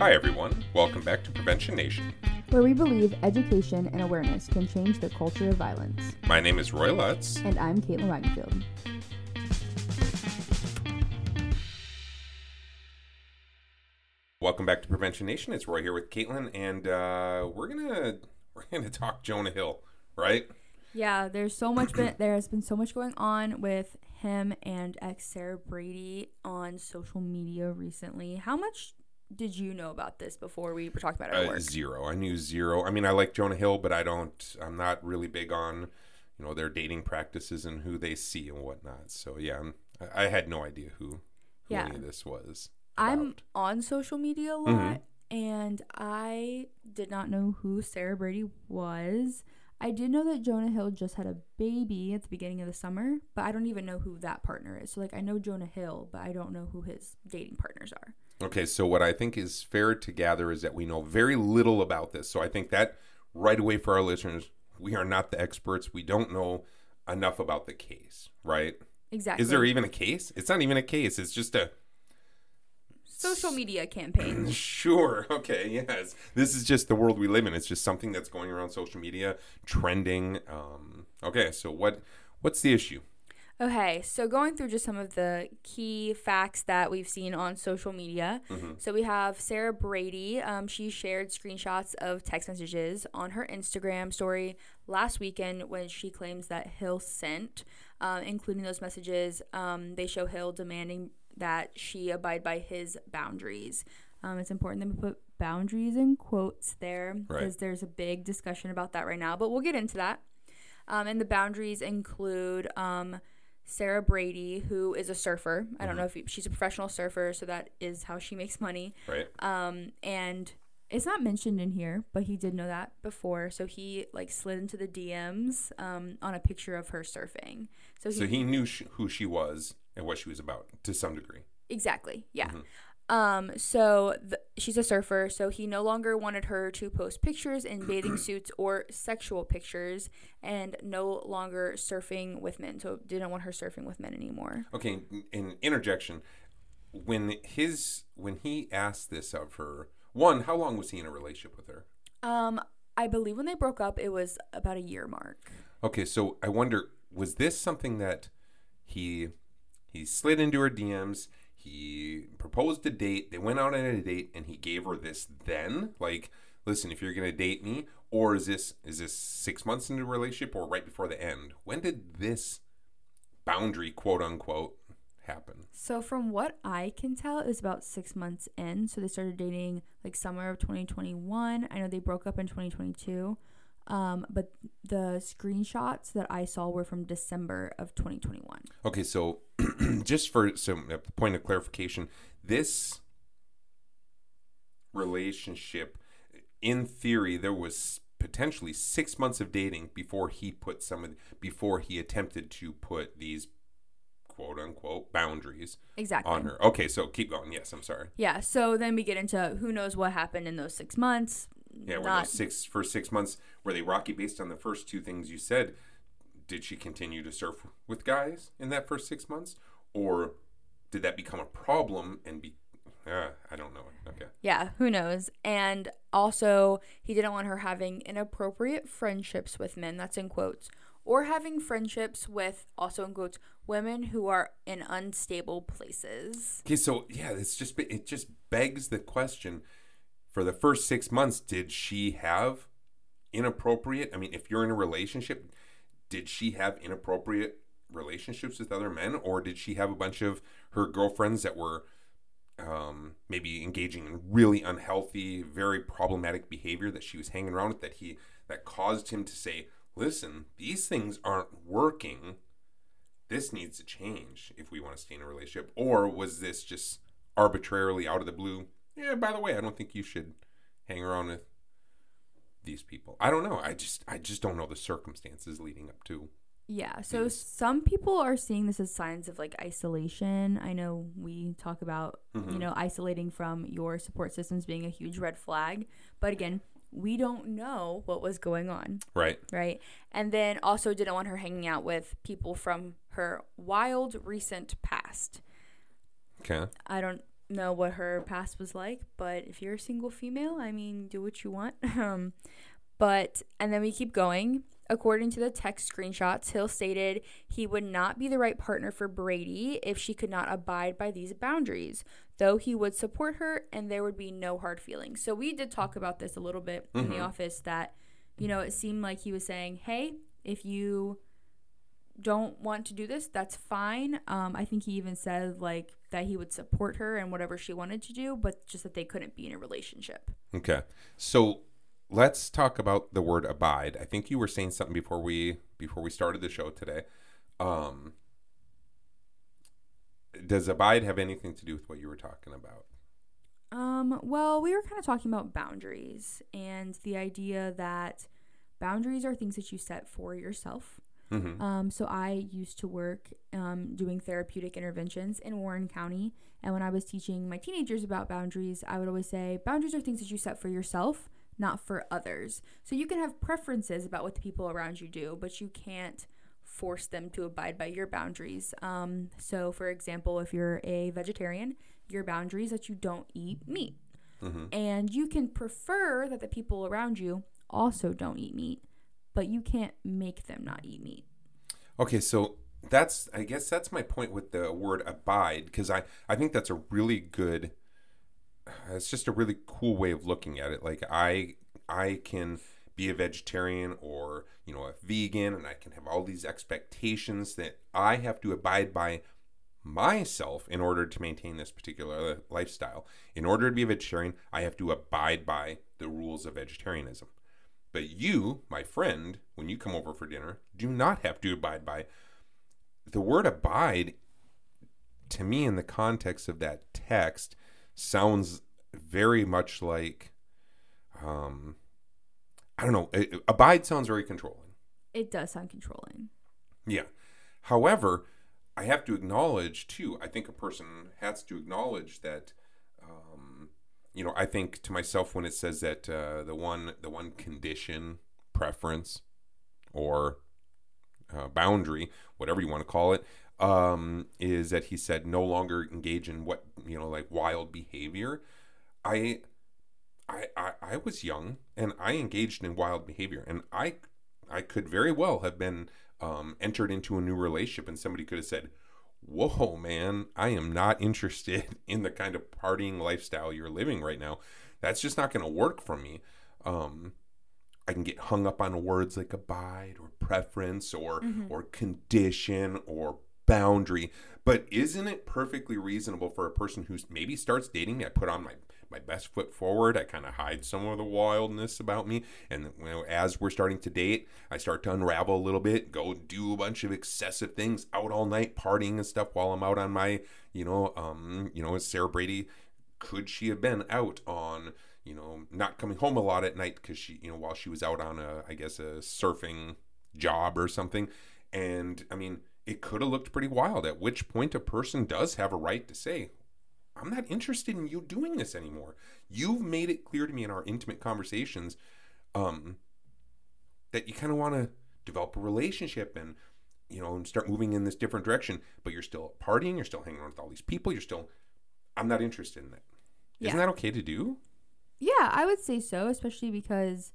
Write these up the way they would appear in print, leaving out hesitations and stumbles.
Hi everyone, welcome back to Prevention Nation, where we believe education and awareness can change the culture of violence. My name is Roy Lutz. And I'm Caitlin Widenfield. Welcome back to Prevention Nation. It's Roy here with Caitlin, and we're gonna talk Jonah Hill, right? Yeah, there's so much. there has been so much going on with him and ex Sarah Brady on social media recently. How much did you know about this before we were talking about it at work? Zero. I knew zero. I mean, I like Jonah Hill, but I'm not really big on, you know, their dating practices and who they see and whatnot. So yeah, I had no idea who any of this was about. I'm on social media a lot, and I did not know who Sarah Brady was. I did know that Jonah Hill just had a baby at the beginning of the summer, but I don't even know who that partner is. So, like, I know Jonah Hill, but I don't know who his dating partners are. Okay, so what I think is fair to gather is that we know very little about this. So I think that right away for our listeners, we are not the experts. We don't know enough about the case, right? Exactly. Is there even a case? It's not even a case. It's just a social media campaign. Sure. Okay, yes. This is just the world we live in. It's just something that's going around social media, trending. Okay, so what's the issue? Okay, so going through just some of the key facts that we've seen on social media. So we have Sarah Brady. She shared screenshots of text messages on her Instagram story last weekend when she claims that Hill sent, including those messages. They show Hill demanding that she abide by his boundaries. It's important that we put boundaries in quotes there because there's a big discussion about that right now, but we'll get into that. And the boundaries include... Sarah Brady, who is a surfer. I don't know if she's a professional surfer, so that is how she makes money. Right. And it's not mentioned in here, but he did know that before. So he like slid into the DMs on a picture of her surfing. So he knew who she was and what she was about to some degree. Exactly. Yeah. So she's a surfer, so he no longer wanted her to post pictures in bathing suits or sexual pictures, and no longer surfing with men. So didn't want her surfing with men anymore. Okay, an interjection. When he asked this of her, one, how long was he in a relationship with her? I believe when they broke up, it was about a year mark. Okay, so I wonder, was this something that he slid into her DMs? He proposed a date, they went out on a date, and he gave her this then? Like, listen, if you're going to date me, or is this 6 months into a relationship or right before the end? When did this boundary, quote unquote, happen? So from what I can tell, it was about 6 months in. So they started dating like summer of 2021. I know they broke up in 2022. But the screenshots that I saw were from December of 2021. Okay, so just for some point of clarification, this relationship, in theory, there was potentially 6 months of dating before he attempted to put these quote unquote boundaries on her. Okay, so keep going. Yes, I'm sorry. Yeah, so then we get into who knows what happened in those 6 months. Yeah, for 6 months, were they rocky based on the first two things you said? Did she continue to surf with guys in that first 6 months? Or did that become a problem and I don't know. Okay. Yeah, who knows? And also, he didn't want her having inappropriate friendships with men, that's in quotes, or having friendships with, also in quotes, women who are in unstable places. Okay, so yeah, it just begs the question. For the first 6 months, did she have inappropriate? I mean, if you're in a relationship, did she have inappropriate relationships with other men? Or did she have a bunch of her girlfriends that were maybe engaging in really unhealthy, very problematic behavior that she was hanging around with that caused him to say, listen, these things aren't working. This needs to change if we want to stay in a relationship. Or was this just arbitrarily out of the blue? Yeah, by the way, I don't think you should hang around with these people. I don't know. I just don't know the circumstances leading up to. Yeah, so some people are seeing this as signs of, like, isolation. I know we talk about, you know, isolating from your support systems being a huge red flag. But, again, we don't know what was going on. Right. Right. And then also didn't want her hanging out with people from her wild recent past. Okay. I don't know what her past was like, but if you're a single female, I mean, do what you want. And then we keep going. According to the text screenshots, Hill stated he would not be the right partner for Brady if she could not abide by these boundaries, though he would support her and there would be no hard feelings. So we did talk about this a little bit in the office that, you know, it seemed like he was saying, hey, if you don't want to do this, that's fine. I think he even said, like, that he would support her and whatever she wanted to do, but just that they couldn't be in a relationship. Okay. So let's talk about the word abide. I think you were saying something before we started the show today. Does abide have anything to do with what you were talking about? Well, we were kind of talking about boundaries and the idea that boundaries are things that you set for yourself. So I used to work doing therapeutic interventions in Warren County. And when I was teaching my teenagers about boundaries, I would always say boundaries are things that you set for yourself, not for others. So you can have preferences about what the people around you do, but you can't force them to abide by your boundaries. So for example, if you're a vegetarian, your boundary is that you don't eat meat. And you can prefer that the people around you also don't eat meat, but you can't make them not eat meat. Okay, so I guess that's my point with the word abide, because I think that's a really good... It's just a really cool way of looking at it. Like I can be a vegetarian or, you know, a vegan, and I can have all these expectations that I have to abide by myself in order to maintain this particular lifestyle. In order to be a vegetarian, I have to abide by the rules of vegetarianism. But you, my friend, when you come over for dinner, do not have to abide by. The word abide, to me, in the context of that text, sounds very much like, I don't know, abide sounds very controlling. It does sound controlling. Yeah. However, I have to acknowledge too, I think a person has to acknowledge that, you know, I think to myself when it says that the one condition, preference, or boundary, whatever you want to call it, is that he said no longer engage in what, you know, like wild behavior. I was young and I engaged in wild behavior, and I could very well have been entered into a new relationship, and somebody could have said, whoa, man, I am not interested in the kind of partying lifestyle you're living right now. That's just not going to work for me. I can get hung up on words like abide or preference or condition or boundary. But isn't it perfectly reasonable for a person who maybe starts dating me? I put on my best foot forward. I kind of hide some of the wildness about me. And, you know, as we're starting to date, I start to unravel a little bit, go do a bunch of excessive things, out all night partying and stuff while I'm out on my, Sarah Brady, could she have been out on, you know, not coming home a lot at night because she, you know, while she was out on a surfing job or something. And I mean, it could have looked pretty wild, at which point a person does have a right to say, I'm not interested in you doing this anymore. You've made it clear to me in our intimate conversations that you kind of want to develop a relationship and, you know, start moving in this different direction, but you're still partying, you're still hanging around with all these people, I'm not interested in that. Yeah. Isn't that okay to do? Yeah, I would say so, especially because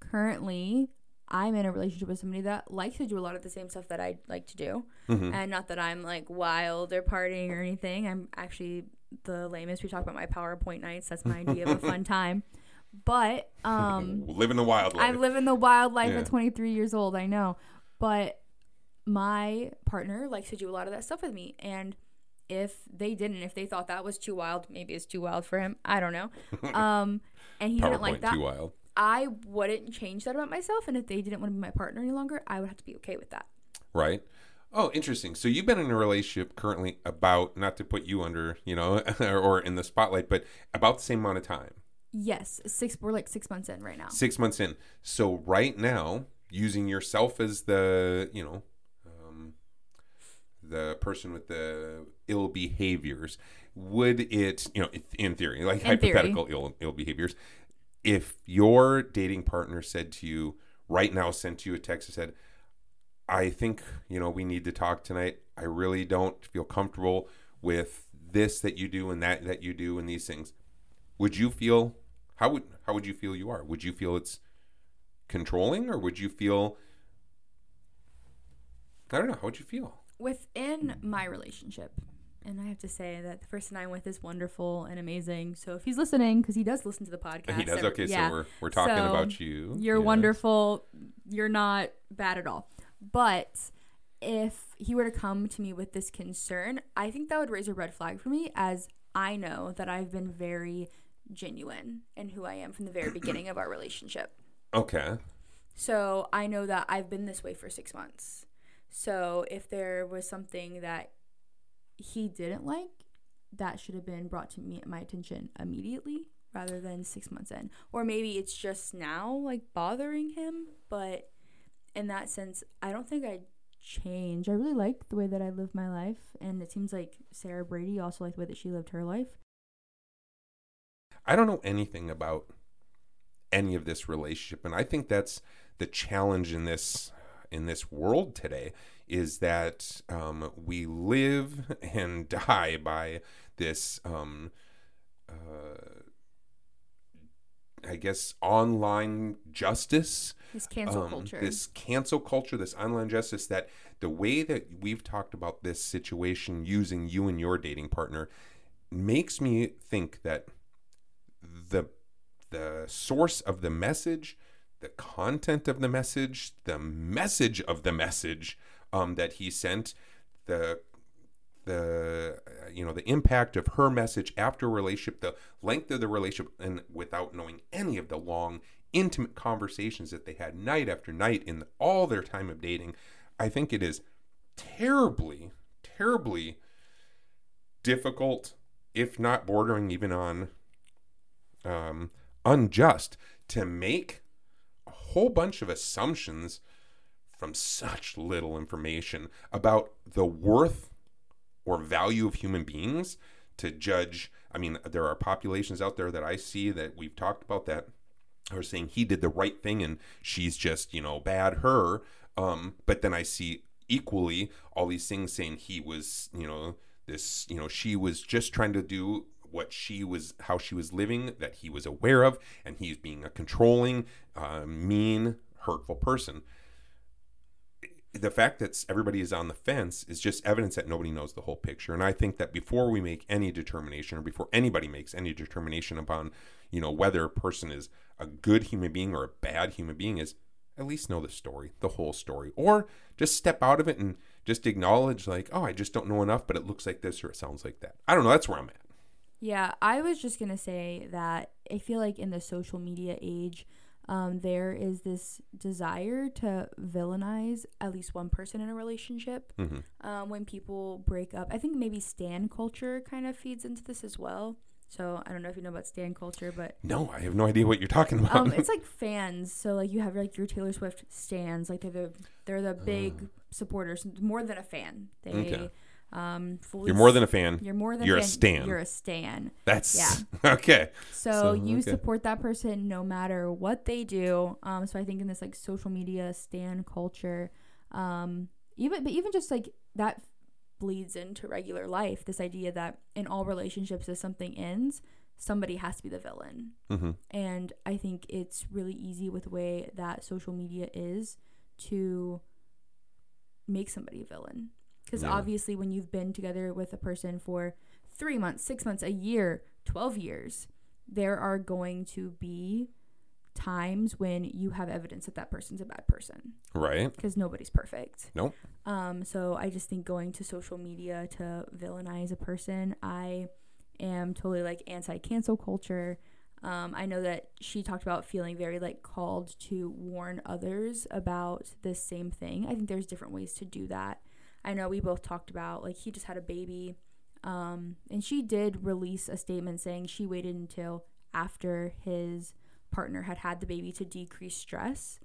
currently I'm in a relationship with somebody that likes to do a lot of the same stuff that I like to do. And not that I'm like wild or partying or anything. I'm actually the lamest. We talk about my PowerPoint nights. That's my idea of a fun time. But living the wild life. I'm living the wild life at 23 years old. I know. But my partner likes to do a lot of that stuff with me. And if they thought that was too wild, maybe it's too wild for him. I don't know. And he didn't like that. PowerPoint too wild. I wouldn't change that about myself, and if they didn't want to be my partner any longer, I would have to be okay with that. Right. Oh, interesting. So you've been in a relationship currently about, not to put you under, you know, or in the spotlight, but about the same amount of time. Yes. We're like 6 months in right now. 6 months in. So right now, using yourself as the, you know, the person with the ill behaviors, would it, you know, in theory, like in hypothetical theory. Ill behaviors, if your dating partner said to you right now, sent you a text and said, I think, you know, we need to talk tonight. I really don't feel comfortable with this that you do and that you do and these things, would you feel, how would you feel you are? Would you feel it's controlling, or would you feel, I don't know, how would you feel? Within my relationship, and I have to say that the person I'm with is wonderful and amazing. So if he's listening, because he does listen to the podcast. He does? Okay, yeah. So we're talking about you. You're wonderful. You're not bad at all. But if he were to come to me with this concern, I think that would raise a red flag for me, as I know that I've been very genuine in who I am from the very beginning of our relationship. Okay. So I know that I've been this way for 6 months. So if there was something that he didn't like, that should have been brought to me, my attention immediately, rather than 6 months in. Or maybe it's just now, like, bothering him. But in that sense, I don't think I change. I really like the way that I live my life, and it seems like Sarah Brady also liked the way that she lived her life. I don't know anything about any of this relationship, and I think that's the challenge in this world today, is that we live and die by this, I guess, online justice. This cancel culture. This cancel culture, this online justice, that the way that we've talked about this situation using you and your dating partner makes me think that the source of the message, the content of the message of the message that he sent, the impact of her message after relationship, the length of the relationship, and without knowing any of the long, intimate conversations that they had night after night in all their time of dating, I think it is terribly, terribly difficult, if not bordering even on unjust, to make whole bunch of assumptions from such little information about the worth or value of human beings to judge. I mean, there are populations out there that I see that we've talked about that are saying he did the right thing and she's just, bad her. But then I see equally all these things saying he was, this, she was just trying to do how she was living, that he was aware of, and he's being a controlling, mean, hurtful person. The fact that everybody is on the fence is just evidence that nobody knows the whole picture. And I think that before we make any determination, or before anybody makes any determination upon, whether a person is a good human being or a bad human being, is at least know the story, the whole story, or just step out of it and just acknowledge, like, oh, I just don't know enough, but it looks like this or it sounds like that. I don't know. That's where I'm at. Yeah, I was just going to say that I feel like in the social media age, there is this desire to villainize at least one person in a relationship. Mm-hmm. When people break up. I think maybe stan culture kind of feeds into this as well. So I don't know if you know about stan culture, but... No, I have no idea what you're talking about. It's like fans. So like you have like your Taylor Swift stans. Like they're the big supporters, more than a fan. They... Okay. You're more than a fan. You're a stan. You're a stan. That's okay. So you support that person no matter what they do. So I think in this like social media stan culture, even just like that bleeds into regular life. This idea that in all relationships, if something ends, somebody has to be the villain. Mm-hmm. And I think it's really easy with the way that social media is to make somebody a villain. Because obviously when you've been together with a person for 3 months, 6 months, a year, 12 years, there are going to be times when you have evidence that person's a bad person. Right. Because nobody's perfect. Nope. So I just think going to social media to villainize a person, I am totally like anti-cancel culture. I know that she talked about feeling very like called to warn others about this same thing. I think there's different ways to do that. I know we both talked about, like, he just had a baby, and she did release a statement saying she waited until after his partner had the baby to decrease stress,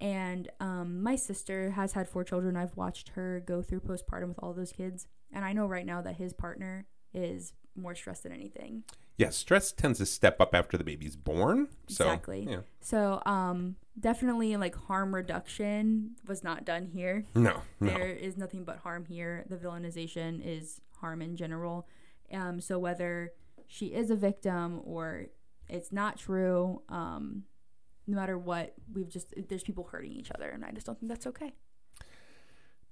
and my sister has had 4 children. I've watched her go through postpartum with all those kids, and I know right now that his partner is more stressed than anything. Yeah, stress tends to step up after the baby's born. So, exactly. Yeah. So definitely like harm reduction was not done here. No. There is nothing but harm here. The villainization is harm in general. So whether she is a victim or it's not true, no matter what, there's people hurting each other, and I just don't think that's okay.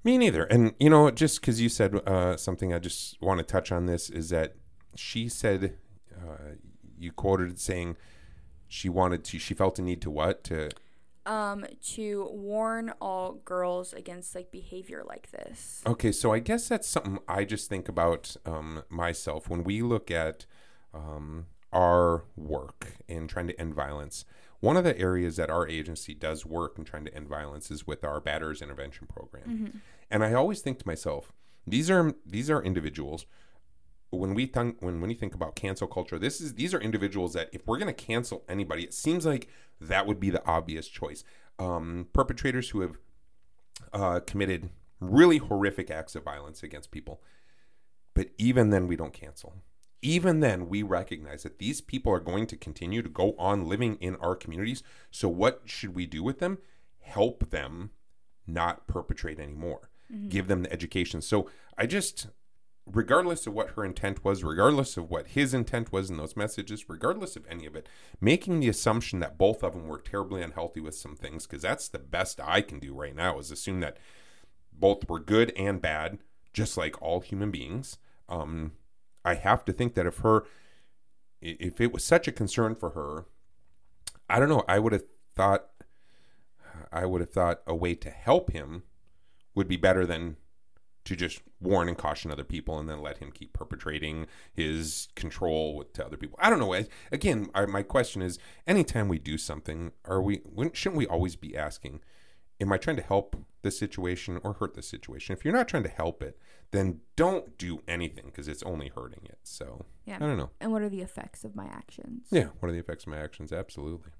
Me neither. And, you know, just because you said something, I just want to touch on this, is that she said, you quoted saying she felt a need to what? To warn all girls against, like, behavior like this. Okay, so I guess that's something I just think about myself. When we look at our work in trying to end violence, one of the areas that our agency does work in trying to end violence is with our batterers intervention program. Mm-hmm. And I always think to myself, these are individuals. When you think about cancel culture, these are individuals that if we're going to cancel anybody, it seems like that would be the obvious choice. Perpetrators who have committed really horrific acts of violence against people. But even then, we don't cancel. Even then, we recognize that these people are going to continue to go on living in our communities. So what should we do with them? Help them not perpetrate anymore. Mm-hmm. Give them the education. So I just... regardless of what her intent was, regardless of what his intent was in those messages, regardless of any of it, making the assumption that both of them were terribly unhealthy with some things, because that's the best I can do right now, is assume that both were good and bad, just like all human beings. I have to think that if it was such a concern for her, I don't know, I would have thought a way to help him would be better than to just warn and caution other people and then let him keep perpetrating his control to other people. I don't know. Again, my question is, anytime we do something, shouldn't we always be asking, am I trying to help this situation or hurt this situation? If you're not trying to help it, then don't do anything, because it's only hurting it. So, yeah. I don't know. And what are the effects of my actions? Yeah, what are the effects of my actions? Absolutely.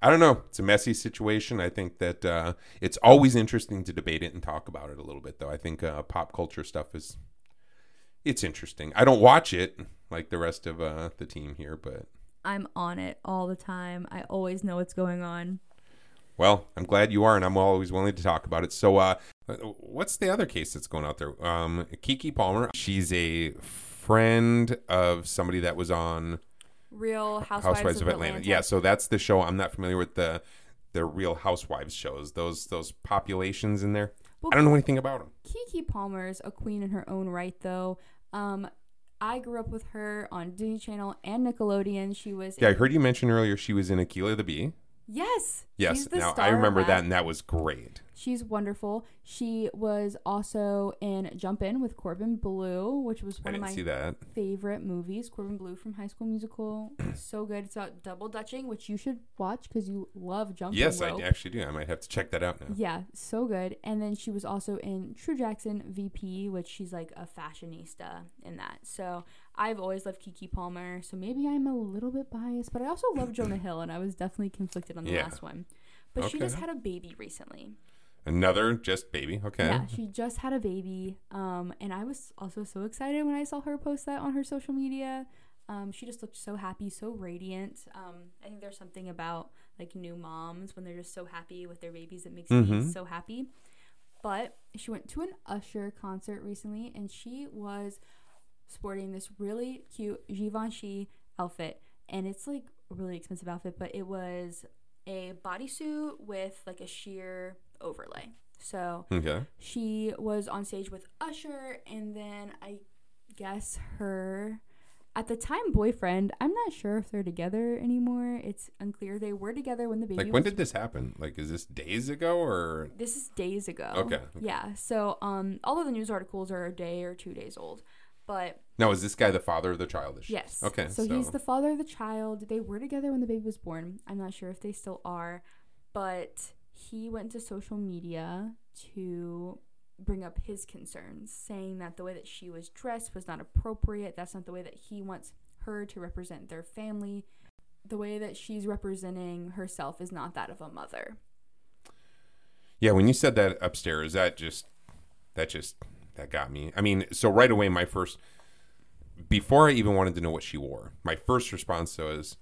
I don't know. It's a messy situation. I think that it's always interesting to debate it and talk about it a little bit, though. I think pop culture stuff it's interesting. I don't watch it like the rest of the team here, but... I'm on it all the time. I always know what's going on. Well, I'm glad you are, and I'm always willing to talk about it. So what's the other case that's going out there? Keke Palmer. She's a friend of somebody that was on... Real Housewives of Atlanta. Yeah, so that's the show. I'm not familiar with the Real Housewives shows. Those populations in there. Well, I don't know anything about them. Keke Palmer is a queen in her own right, though. I grew up with her on Disney Channel and Nickelodeon. She was... I heard you mention earlier she was in Akilah the Bee. Yes. Yes. Now, I remember that, and that was great. She's wonderful. She was also in Jump In with Corbin Bleu, which was one of my favorite movies. Corbin Bleu from High School Musical. So good. It's about double dutching, which you should watch because you love Jump In. Yes, I actually do. I might have to check that out now. Yeah, so good. And then she was also in True Jackson VP, which she's like a fashionista in that. So I've always loved Keke Palmer, so maybe I'm a little bit biased, but I also love Jonah Hill, and I was definitely conflicted on the last one. But She just had a baby recently. Another just baby? Okay. Yeah, she just had a baby, and I was also so excited when I saw her post that on her social media. She just looked so happy, so radiant. I think there's something about, like, new moms when they're just so happy with their babies that makes me so happy. But she went to an Usher concert recently, and she was... sporting this really cute Givenchy outfit, and it's like a really expensive outfit, but it was a bodysuit with like a sheer overlay. So She was on stage with Usher, and then I guess her at the time boyfriend, I'm not sure if they're together anymore. It's unclear. They were together when the baby when did this happen? Like, is this days ago or? This is days ago. Okay. Yeah. So all of the news articles are a day or 2 days old. But now, is this guy the father of the child? Yes. Okay. So he's the father of the child. They were together when the baby was born. I'm not sure if they still are, but he went to social media to bring up his concerns, saying that the way that she was dressed was not appropriate. That's not the way that he wants her to represent their family. The way that she's representing herself is not that of a mother. Yeah, when you said that upstairs, that got me. I mean, so right away, before I even wanted to know what she wore, my first response was,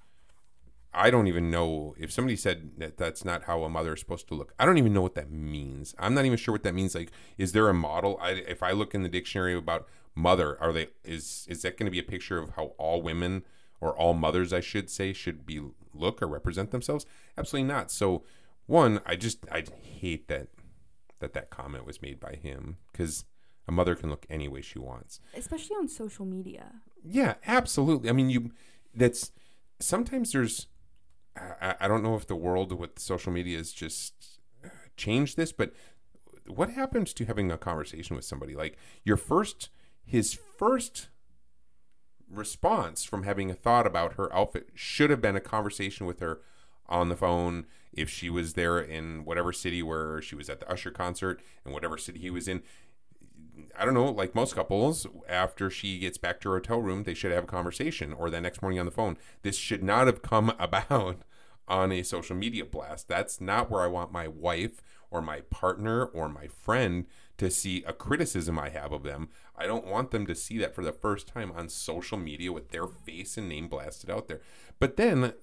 I don't even know if somebody said that that's not how a mother is supposed to look. I don't even know what that means. I'm not even sure what that means. Like, is there a model? If I look in the dictionary about mother, are they is that going to be a picture of how all women or all mothers, I should say, should be look or represent themselves? Absolutely not. So, one, I hate that comment was made by him, because a mother can look any way she wants, especially on social media. Yeah, absolutely. I mean, sometimes there's. I don't know if the world with social media has just changed this, but what happens to having a conversation with somebody? Like, his first response from having a thought about her outfit should have been a conversation with her on the phone if she was there in whatever city where she was at the Usher concert and whatever city he was in. I don't know, like most couples, after she gets back to her hotel room, they should have a conversation, or the next morning on the phone. This should not have come about on a social media blast. That's not where I want my wife or my partner or my friend to see a criticism I have of them. I don't want them to see that for the first time on social media with their face and name blasted out there. But then,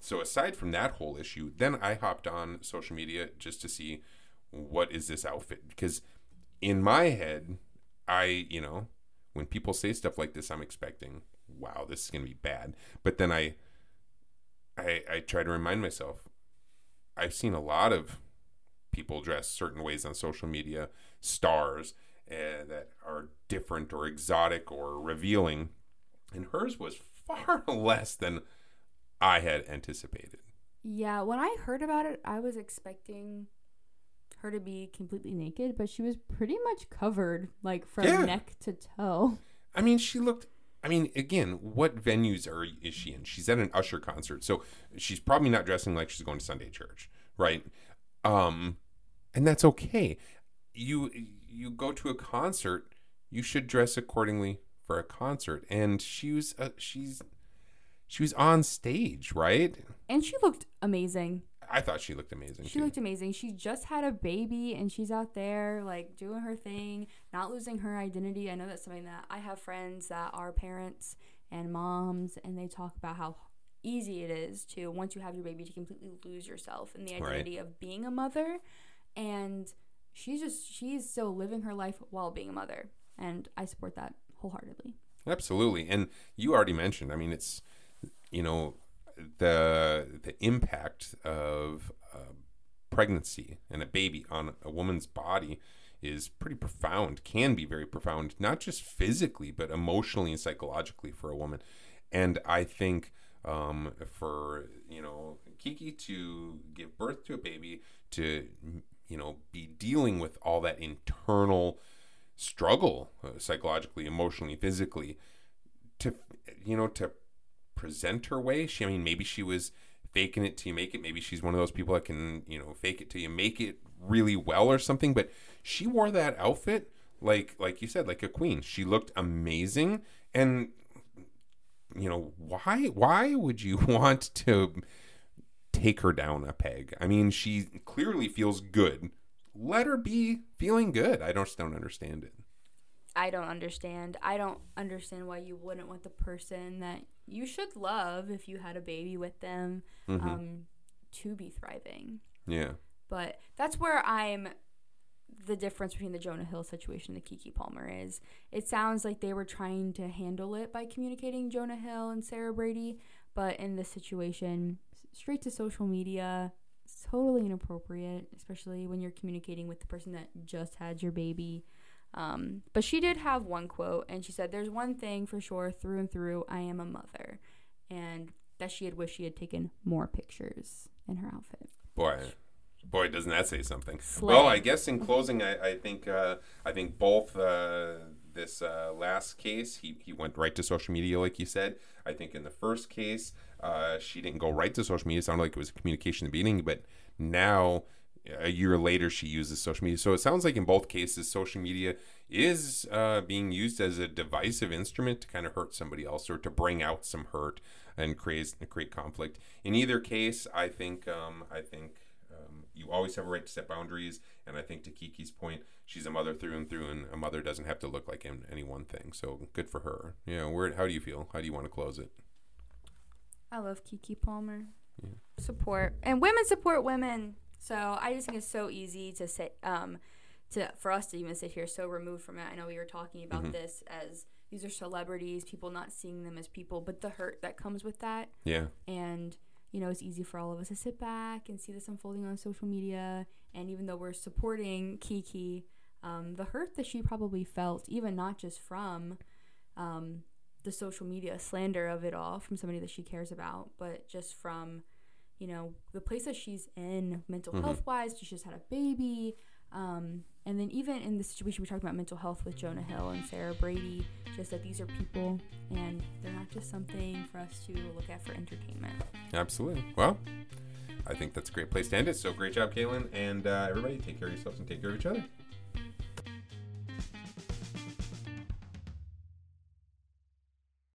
so aside from that whole issue, then I hopped on social media just to see, what is this outfit? Because in my head, when people say stuff like this, I'm expecting, wow, this is going to be bad. But then I try to remind myself, I've seen a lot of people dress certain ways on social media, stars that are different or exotic or revealing. And hers was far less than I had anticipated. Yeah, when I heard about it, I was expecting her to be completely naked, but she was pretty much covered, like from neck to toe. I mean, she looked. I mean, again, what venues is she in? She's at an Usher concert, so she's probably not dressing like she's going to Sunday church, right? And that's okay. You go to a concert, you should dress accordingly for a concert. And she was on stage, right? And she looked amazing. I thought she looked amazing. She looked amazing. She just had a baby, and she's out there, like, doing her thing, not losing her identity. I know that's something that I have friends that are parents and moms, and they talk about how easy it is to, once you have your baby, to completely lose yourself in the identity of being a mother. And she's still living her life while being a mother. And I support that wholeheartedly. Absolutely. And you already mentioned, I mean, it's, the impact of pregnancy and a baby on a woman's body is pretty profound, can be very profound, not just physically, but emotionally and psychologically for a woman. And I think for, Keke to give birth to a baby, to, be dealing with all that internal struggle, psychologically, emotionally, physically, to present her way. Maybe she was faking it till you make it. Maybe she's one of those people that can, fake it till you make it really well or something. But she wore that outfit like you said, like a queen. She looked amazing. And why would you want to take her down a peg? I mean, she clearly feels good. Let her be feeling good. I just don't understand it. I don't understand why you wouldn't want the person that you should love, if you had a baby with them, to be thriving. Yeah. But that's where the difference between the Jonah Hill situation and the Keke Palmer is. It sounds like they were trying to handle it by communicating Jonah Hill and Sarah Brady, but in this situation, straight to social media, it's totally inappropriate, especially when you're communicating with the person that just had your baby. But she did have one quote, and she said, "There's one thing for sure, through and through, I am a mother," and that she had wished she had taken more pictures in her outfit. Boy, doesn't that say something? Slay. Well, I guess in closing, I think both this last case, he went right to social media, like you said. I think in the first case, she didn't go right to social media. It sounded like it was a communication in the beginning, but now, a year later, she uses social media. So it sounds like in both cases, social media is being used as a divisive instrument to kind of hurt somebody else or to bring out some hurt and create conflict. In either case, I think you always have a right to set boundaries. And I think to Keke's point, she's a mother through, and a mother doesn't have to look like any one thing. So good for her. How do you feel? How do you want to close it? I love Keke Palmer. Yeah. Support. And women support women. So I just think it's so easy to say, for us to even sit here so removed from it. I know we were talking about this as these are celebrities, people not seeing them as people, but the hurt that comes with that. Yeah. And, you know, it's easy for all of us to sit back and see this unfolding on social media. And even though we're supporting Keke, the hurt that she probably felt, even not just from the social media slander of it all from somebody that she cares about, but just from, you know, the place that she's in mental health-wise. She just had a baby. And then even in the situation we talked about mental health with Jonah Hill and Sarah Brady, just that these are people and they're not just something for us to look at for entertainment. Absolutely. Well, I think that's a great place to end it. So great job, Caitlin. And everybody, take care of yourselves and take care of each other.